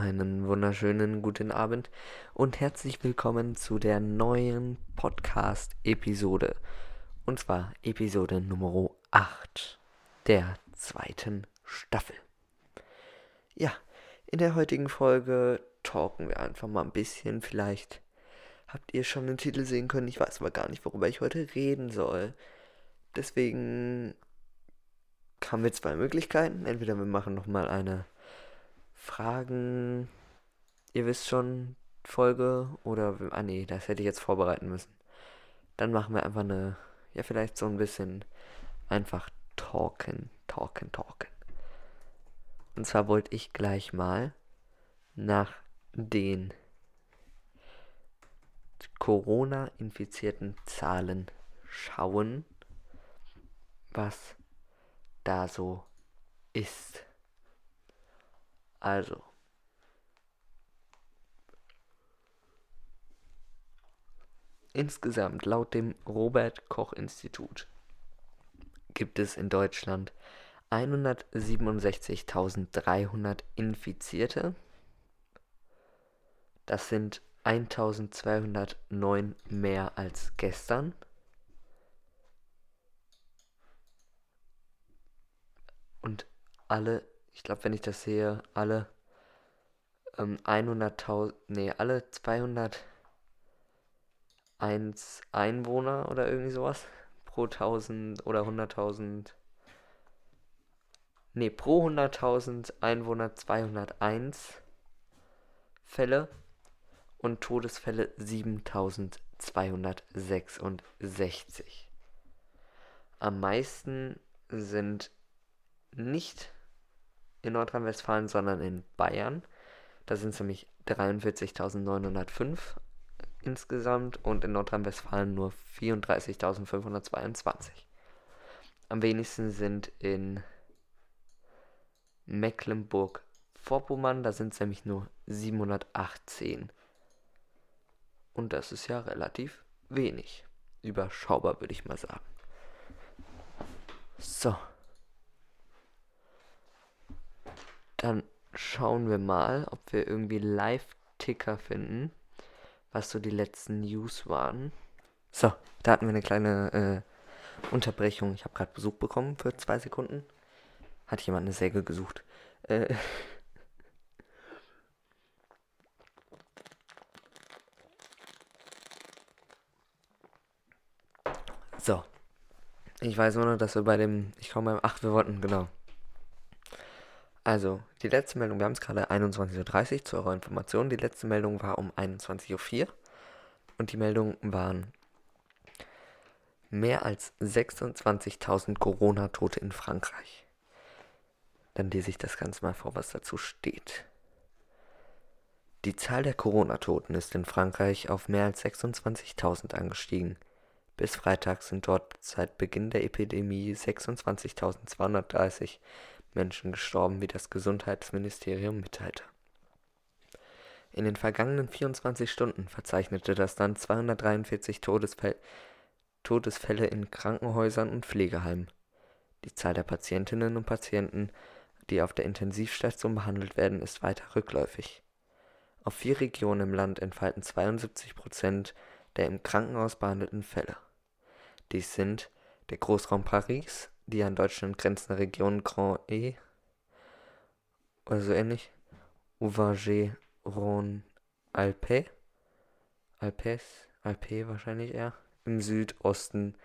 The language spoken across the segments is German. Einen wunderschönen guten Abend und herzlich willkommen zu der neuen Podcast-Episode. Und zwar Episode Nummer 8 der zweiten Staffel. Ja, in der heutigen Folge talken wir einfach mal ein bisschen. Vielleicht habt ihr schon den Titel sehen können. Ich weiß aber gar nicht, worüber ich heute reden soll. Deswegen haben wir zwei Möglichkeiten. Entweder wir machen nochmal eine Fragen, ihr wisst schon, Folge oder... Ah ne, das hätte ich jetzt vorbereiten müssen. Dann machen wir einfach eine... Ja, vielleicht so ein bisschen einfach talken. Und zwar wollte ich gleich mal nach den Corona-infizierten Zahlen schauen, was da so ist. Also, insgesamt laut dem Robert-Koch-Institut gibt es in Deutschland 167.300 Infizierte. Das sind 1.209 mehr als gestern. Und alle... Ich glaube, wenn ich das sehe, alle 201 Einwohner oder irgendwie sowas pro 1000 oder 100.000. Ne, pro 100.000 Einwohner 201 Fälle und Todesfälle 7.266. Am meisten sind nicht in Nordrhein-Westfalen, sondern in Bayern. Da sind es nämlich 43.905 insgesamt und in Nordrhein-Westfalen nur 34.522. Am wenigsten sind in Mecklenburg-Vorpommern, da sind es nämlich nur 718. Und das ist ja relativ wenig. Überschaubar, würde ich mal sagen. So. Dann schauen wir mal, ob wir irgendwie Live-Ticker finden, was so die letzten News waren. So, da hatten wir eine kleine Unterbrechung. Ich habe gerade Besuch bekommen für 2 Sekunden. Hat jemand eine Säge gesucht. So, ich weiß nur noch, dass wir bei dem, ich komme beim 8, wir wollten, genau. Also, die letzte Meldung, wir haben es gerade 21.30 Uhr, zu eurer Information. Die letzte Meldung war um 21.04 Uhr und die Meldungen waren mehr als 26.000 Corona-Tote in Frankreich. Dann lese ich das Ganze mal vor, was dazu steht. Die Zahl der Corona-Toten ist in Frankreich auf mehr als 26.000 angestiegen. Bis Freitag sind dort seit Beginn der Epidemie 26.230 Menschen gestorben, wie das Gesundheitsministerium mitteilte. In den vergangenen 24 Stunden verzeichnete das Land 243 Todesfälle in Krankenhäusern und Pflegeheimen. Die Zahl der Patientinnen und Patienten, die auf der Intensivstation behandelt werden, ist weiter rückläufig. Auf 4 Regionen im Land entfalten 72% der im Krankenhaus behandelten Fälle. Dies sind der Großraum Paris, die an Deutschland grenzende Region Grand Est oder so ähnlich, Auvergne-Rhône-Alpes, Alpes wahrscheinlich eher, im Südosten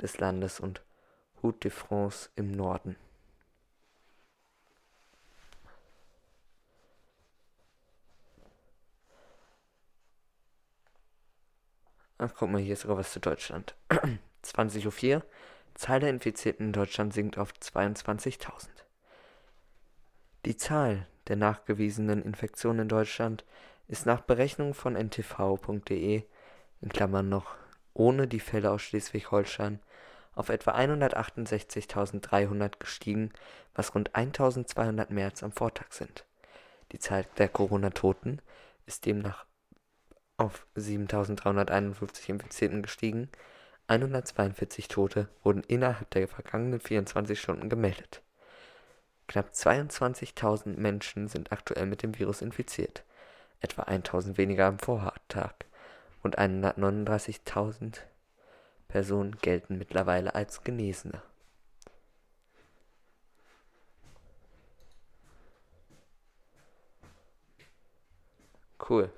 des Landes und Hauts-de-France im Norden. Ach, guck mal, hier ist sogar was zu Deutschland. 20.04 Uhr. Zahl der Infizierten in Deutschland sinkt auf 22.000. Die Zahl der nachgewiesenen Infektionen in Deutschland ist nach Berechnung von ntv.de, in Klammern noch ohne die Fälle aus Schleswig-Holstein, auf etwa 168.300 gestiegen, was rund 1.200 mehr als am Vortag sind. Die Zahl der Corona-Toten ist demnach auf 7.351 Infizierten gestiegen, 142 Tote wurden innerhalb der vergangenen 24 Stunden gemeldet. Knapp 22.000 Menschen sind aktuell mit dem Virus infiziert, etwa 1.000 weniger am Vortag, und 139.000 Personen gelten mittlerweile als Genesene. Cool.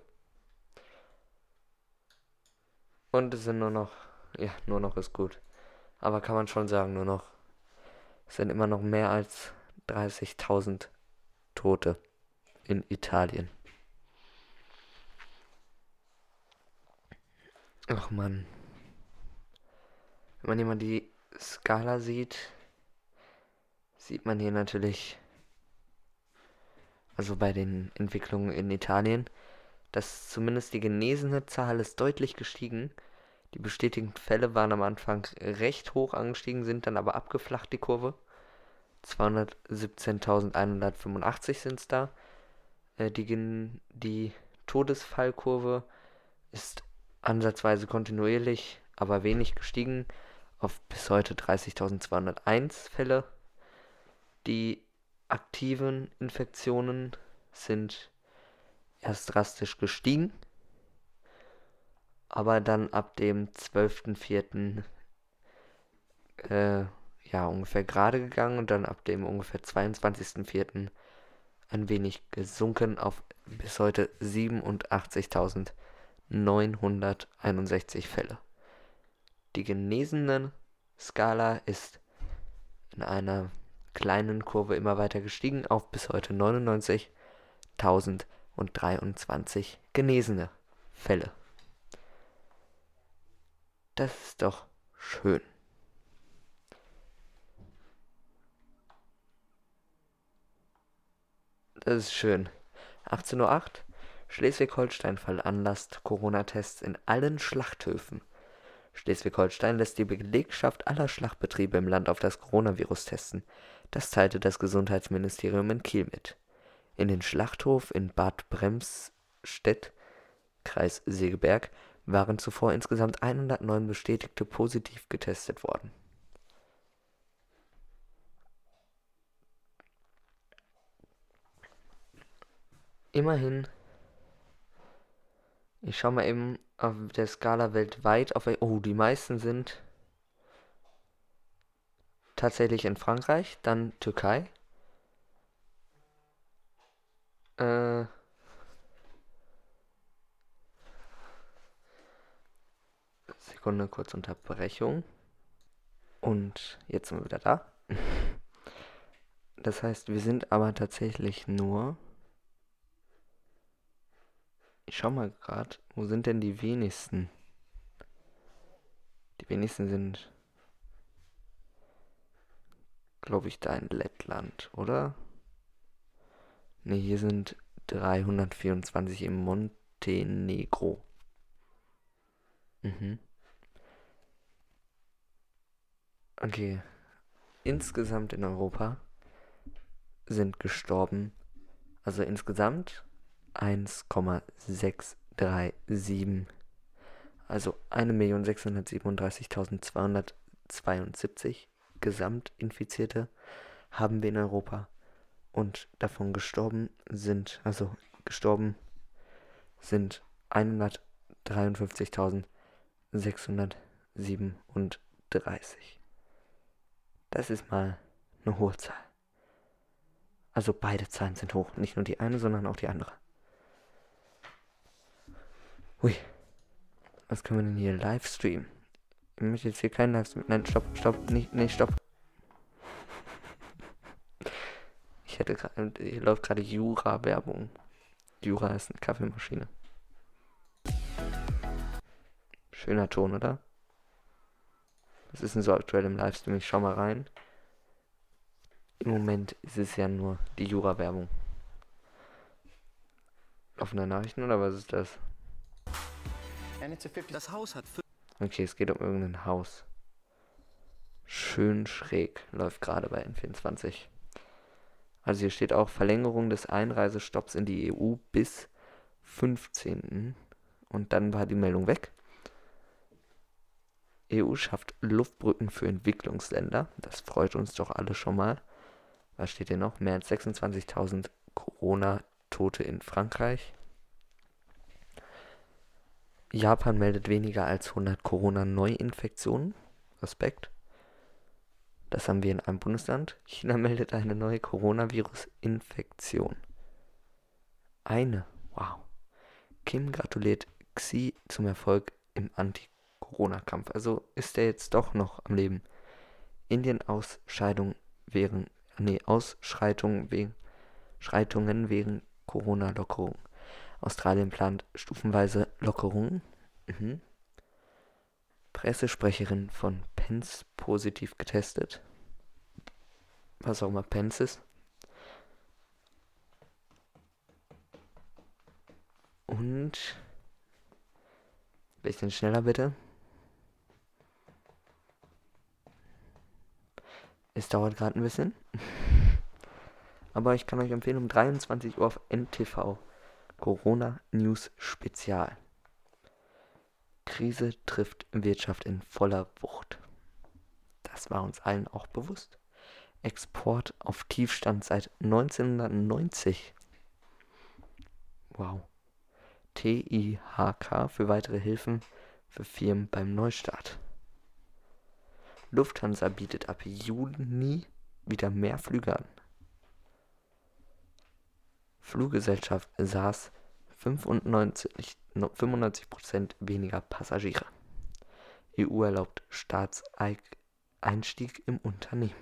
Und es sind nur noch, ja, nur noch ist gut. Aber kann man schon sagen, nur noch. Es sind immer noch mehr als 30.000 Tote in Italien. Ach man. Wenn man hier mal die Skala sieht, sieht man hier natürlich, also bei den Entwicklungen in Italien, dass zumindest die genesene Zahl ist deutlich gestiegen. Die bestätigten Fälle waren am Anfang recht hoch angestiegen, sind dann aber abgeflacht, die Kurve. 217.185 sind es da. Die Todesfallkurve ist ansatzweise kontinuierlich, aber wenig gestiegen, auf bis heute 30.201 Fälle. Die aktiven Infektionen sind erst drastisch gestiegen, aber dann ab dem 12.04. Ungefähr gerade gegangen und dann ab dem ungefähr 22.04. ein wenig gesunken auf bis heute 87.961 Fälle. Die genesenen Skala ist in einer kleinen Kurve immer weiter gestiegen auf bis heute 99.023 genesene Fälle. Das ist doch schön. Das ist schön. 18.08 Uhr. Schleswig-Holstein veranlasst Corona-Tests in allen Schlachthöfen. Schleswig-Holstein lässt die Belegschaft aller Schlachtbetriebe im Land auf das Coronavirus testen. Das teilte das Gesundheitsministerium in Kiel mit. In den Schlachthof in Bad Bremstedt, Kreis Segeberg, waren zuvor insgesamt 109 Bestätigte positiv getestet worden. Immerhin, ich schaue mal eben auf der Skala weltweit, die meisten sind tatsächlich in Frankreich, dann Türkei, Sekunde, kurz Unterbrechung. Und jetzt sind wir wieder da. Das heißt, wir sind aber tatsächlich nur... Ich schau mal gerade, wo sind denn die wenigsten? Die wenigsten sind, glaube ich, da in Lettland, oder? Ne, hier sind 324 im Montenegro. Mhm. Okay, insgesamt in Europa sind gestorben, also insgesamt 1,637, also 1.637.272 Gesamtinfizierte haben wir in Europa, und davon gestorben sind 153.637. Das ist mal eine hohe Zahl. Also beide Zahlen sind hoch, nicht nur die eine, sondern auch die andere. Hui, was können wir denn hier Livestream? Ich möchte jetzt hier keinen Livestream. Nein, stopp. Hier läuft gerade Jura-Werbung. Jura ist eine Kaffeemaschine. Schöner Ton, oder? Was ist denn so aktuell im Livestream? Ich schau mal rein. Im Moment ist es ja nur die Jura-Werbung. Offene Nachrichten, oder was ist das? Das Haus hat... Okay, es geht um irgendein Haus. Schön schräg läuft gerade bei N24. Also hier steht auch Verlängerung des Einreisestopps in die EU bis 15. Und dann war die Meldung weg. EU schafft Luftbrücken für Entwicklungsländer. Das freut uns doch alle schon mal. Was steht hier noch? Mehr als 26.000 Corona-Tote in Frankreich. Japan meldet weniger als 100 Corona-Neuinfektionen. Respekt. Das haben wir in einem Bundesland. China meldet eine neue Coronavirus-Infektion. Eine. Wow. Kim gratuliert Xi zum Erfolg im Anti-Corona-Kampf. Also ist er jetzt doch noch am Leben. Ausschreitungen wegen Corona-Lockerung. Australien plant stufenweise Lockerungen. Pressesprecherin von Pence positiv getestet. Was auch immer Pence ist. Und ein bisschen schneller bitte. Es dauert gerade ein bisschen. Aber ich kann euch empfehlen, um 23 Uhr auf NTV. Corona News Spezial. Krise trifft Wirtschaft in voller Wucht. Das war uns allen auch bewusst. Export auf Tiefstand seit 1990. Wow. TIHK für weitere Hilfen für Firmen beim Neustart. Lufthansa bietet ab Juni wieder mehr Flüge an. Fluggesellschaft SAS 95% weniger Passagiere. EU erlaubt Staatseinstieg im Unternehmen.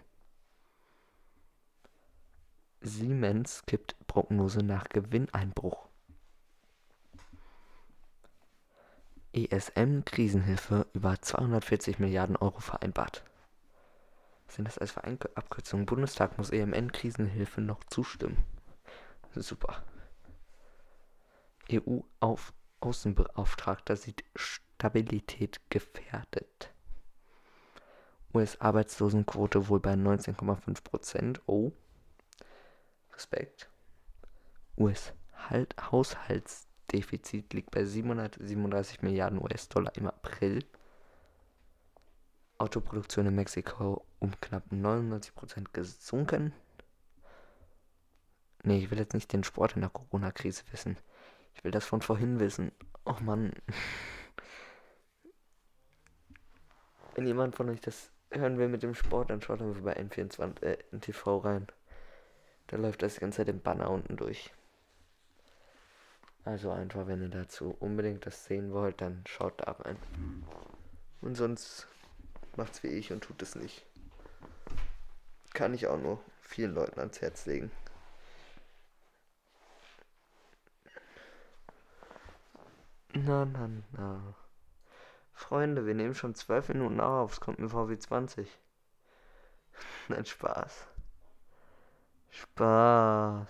Siemens kippt Prognose nach Gewinneinbruch. ESM-Krisenhilfe über 240 Milliarden Euro vereinbart. Sind das als Abkürzung? Bundestag muss EMN-Krisenhilfe noch zustimmen. Super. EU-Außenbeauftragter sieht Stabilität gefährdet. US-Arbeitslosenquote wohl bei 19,5%. Oh. Respekt. US-Haushaltsdefizit liegt bei 737 Milliarden US-Dollar im April. Autoproduktion in Mexiko um knapp 99% gesunken. Nee, ich will jetzt nicht den Sport in der Corona-Krise wissen. Ich will das von vorhin wissen. Och Mann. Wenn jemand von euch das hören will mit dem Sport, dann schaut einfach bei N24 ntv rein. Da läuft das die ganze Zeit im Banner unten durch. Also einfach, wenn ihr dazu unbedingt das sehen wollt, dann schaut da rein. Und sonst macht's wie ich und tut es nicht. Kann ich auch nur vielen Leuten ans Herz legen. Na. Freunde, wir nehmen schon 12 Minuten auf. Es kommt mir vor wie 20. Nein, Spaß. War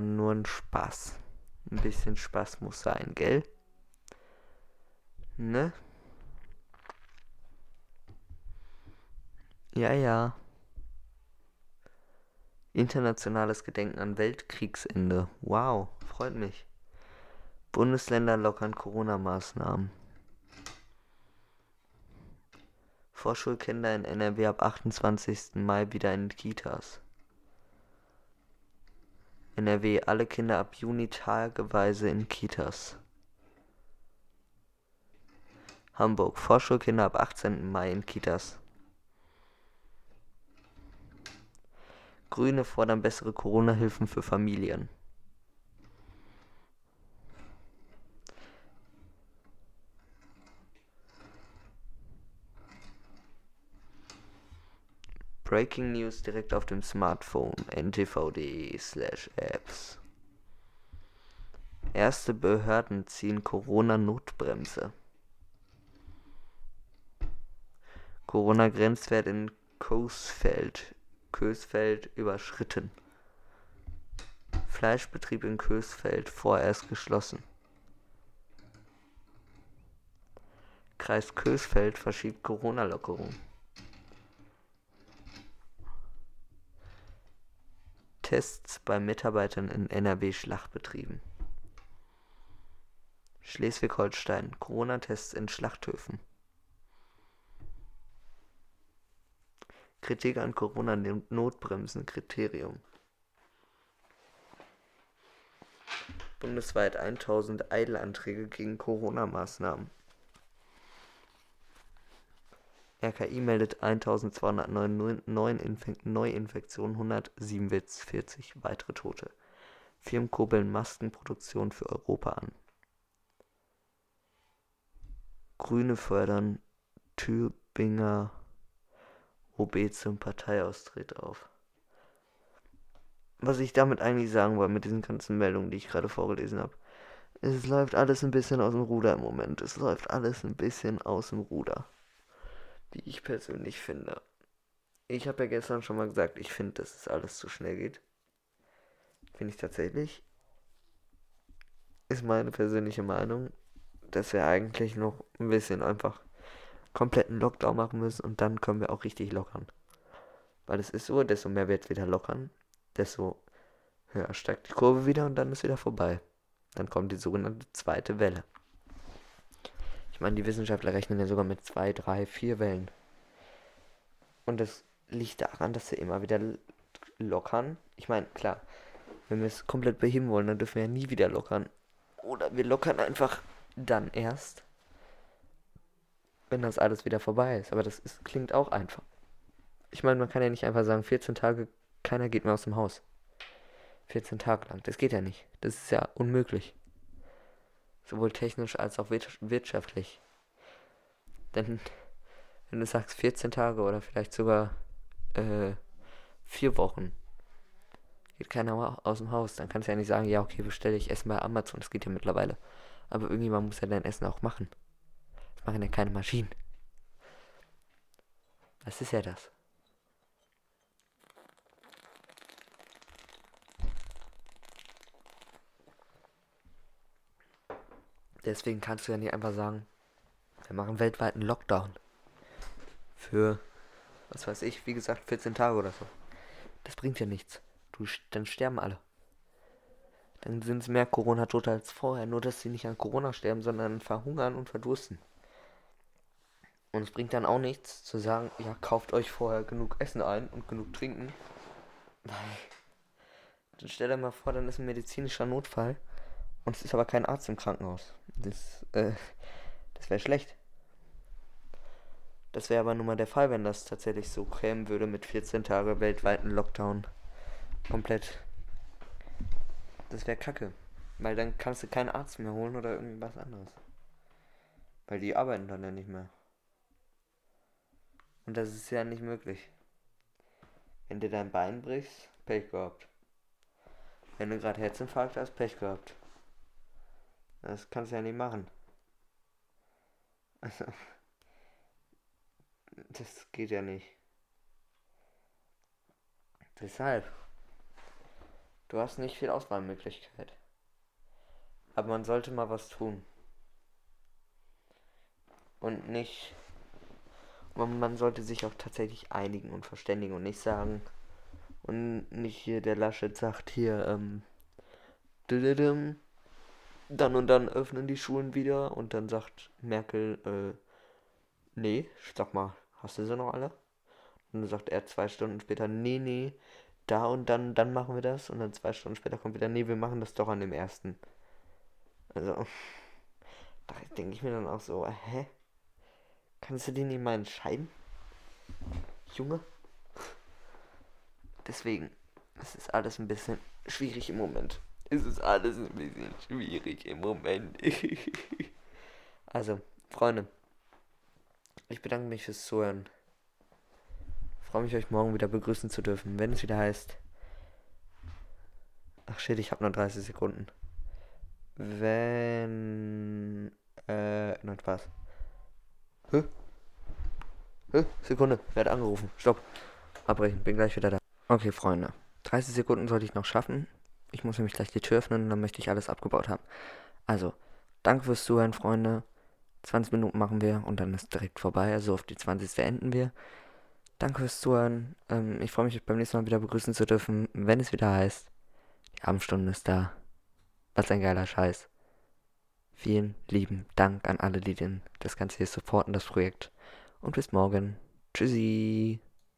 nur ein Spaß. Ein bisschen Spaß muss sein, gell? Ne? Ja. Internationales Gedenken an Weltkriegsende. Wow, freut mich. Bundesländer lockern Corona-Maßnahmen. Vorschulkinder in NRW ab 28. Mai wieder in Kitas. NRW, alle Kinder ab Juni tageweise in Kitas. Hamburg, Vorschulkinder ab 18. Mai in Kitas. Grüne fordern bessere Corona-Hilfen für Familien. Breaking News direkt auf dem Smartphone. ntv.de/apps. Erste Behörden ziehen Corona-Notbremse. Corona-Grenzwert in Coesfeld überschritten. Fleischbetrieb in Coesfeld vorerst geschlossen. Kreis Coesfeld verschiebt Corona-Lockerung. Tests bei Mitarbeitern in NRW-Schlachtbetrieben. Schleswig-Holstein, Corona-Tests in Schlachthöfen. Kritik an Corona-Notbremsen, Kriterium. Bundesweit 1000 Eilanträge gegen Corona-Maßnahmen. RKI meldet 1209 Neuinfektionen, 147 weitere Tote. Firmen kurbeln Maskenproduktion für Europa an. Grüne fördern Tübinger OB zum Parteiaustritt auf. Was ich damit eigentlich sagen wollte, mit diesen ganzen Meldungen, die ich gerade vorgelesen habe. Es läuft alles ein bisschen aus dem Ruder im Moment. Es läuft alles ein bisschen aus dem Ruder. Wie ich persönlich finde. Ich habe ja gestern schon mal gesagt, ich finde, dass es alles zu schnell geht. Finde ich tatsächlich. Ist meine persönliche Meinung, dass wir eigentlich noch ein bisschen einfach kompletten Lockdown machen müssen und dann können wir auch richtig lockern. Weil es ist so, desto mehr wir jetzt wieder lockern, desto höher steigt die Kurve wieder und dann ist wieder vorbei. Dann kommt die sogenannte zweite Welle. Ich meine, die Wissenschaftler rechnen ja sogar mit 2, 3, 4 Wellen. Und das liegt daran, dass wir immer wieder lockern. Ich meine, klar, wenn wir es komplett beheben wollen, dann dürfen wir ja nie wieder lockern. Oder wir lockern einfach dann erst, wenn das alles wieder vorbei ist. Aber das ist, klingt auch einfach. Ich meine, man kann ja nicht einfach sagen, 14 Tage, keiner geht mehr aus dem Haus. 14 Tage lang, das geht ja nicht. Das ist ja unmöglich. Sowohl technisch als auch wirtschaftlich. Denn wenn du sagst 14 Tage oder vielleicht sogar 4 Wochen, geht keiner aus dem Haus. Dann kannst du ja nicht sagen, ja okay, bestelle ich Essen bei Amazon, das geht ja mittlerweile. Aber irgendjemand muss ja dein Essen auch machen. Das machen ja keine Maschinen. Das ist ja das. Deswegen kannst du ja nicht einfach sagen, wir machen weltweiten Lockdown. Für, was weiß ich, wie gesagt, 14 Tage oder so. Das bringt ja nichts. Dann sterben alle. Dann sind es mehr Corona-Tote als vorher. Nur, dass sie nicht an Corona sterben, sondern verhungern und verdursten. Und es bringt dann auch nichts, zu sagen, ja, kauft euch vorher genug Essen ein und genug Trinken. Nein. Dann stell dir mal vor, dann ist ein medizinischer Notfall. Und es ist aber kein Arzt im Krankenhaus. Das wäre schlecht. Das wäre aber nun mal der Fall, wenn das tatsächlich so kämen würde mit 14 Tage weltweiten Lockdown. Komplett. Das wäre kacke. Weil dann kannst du keinen Arzt mehr holen oder irgendwie was anderes. Weil die arbeiten dann ja nicht mehr. Und das ist ja nicht möglich. Wenn dir dein Bein brichst, Pech gehabt. Wenn du gerade Herzinfarkt hast, Pech gehabt. Das kannst du ja nicht machen. Also, das geht ja nicht. Deshalb. Du hast nicht viel Auswahlmöglichkeit. Aber man sollte mal was tun. Und nicht... Man sollte sich auch tatsächlich einigen und verständigen und nicht sagen... Und nicht hier der Laschet sagt hier, dann und dann öffnen die Schulen wieder und dann sagt Merkel, nee, sag mal, hast du sie noch alle? Und dann sagt er 2 Stunden später, nee, da und dann machen wir das. Und dann 2 Stunden später kommt wieder, nee, wir machen das doch an dem 1. Also, da denke ich mir dann auch so, hä? Kannst du die nicht mal entscheiden? Junge? Deswegen, es ist alles ein bisschen schwierig im Moment. Also, Freunde, ich bedanke mich fürs Zuhören. Ich freue mich, euch morgen wieder begrüßen zu dürfen, wenn es wieder heißt... Ach shit, ich habe nur 30 Sekunden. Wenn... Nein, Spaß. Sekunde, werde angerufen. Stopp. Abbrechen, bin gleich wieder da. Okay, Freunde, 30 Sekunden sollte ich noch schaffen. Ich muss nämlich gleich die Tür öffnen und dann möchte ich alles abgebaut haben. Also, danke fürs Zuhören, Freunde. 20 Minuten machen wir und dann ist direkt vorbei. Also auf die 20. enden wir. Danke fürs Zuhören. Ich freue mich, euch beim nächsten Mal wieder begrüßen zu dürfen, wenn es wieder heißt, die Abendstunde ist da. Was ein geiler Scheiß. Vielen lieben Dank an alle, die das Ganze hier supporten, das Projekt. Und bis morgen. Tschüssi.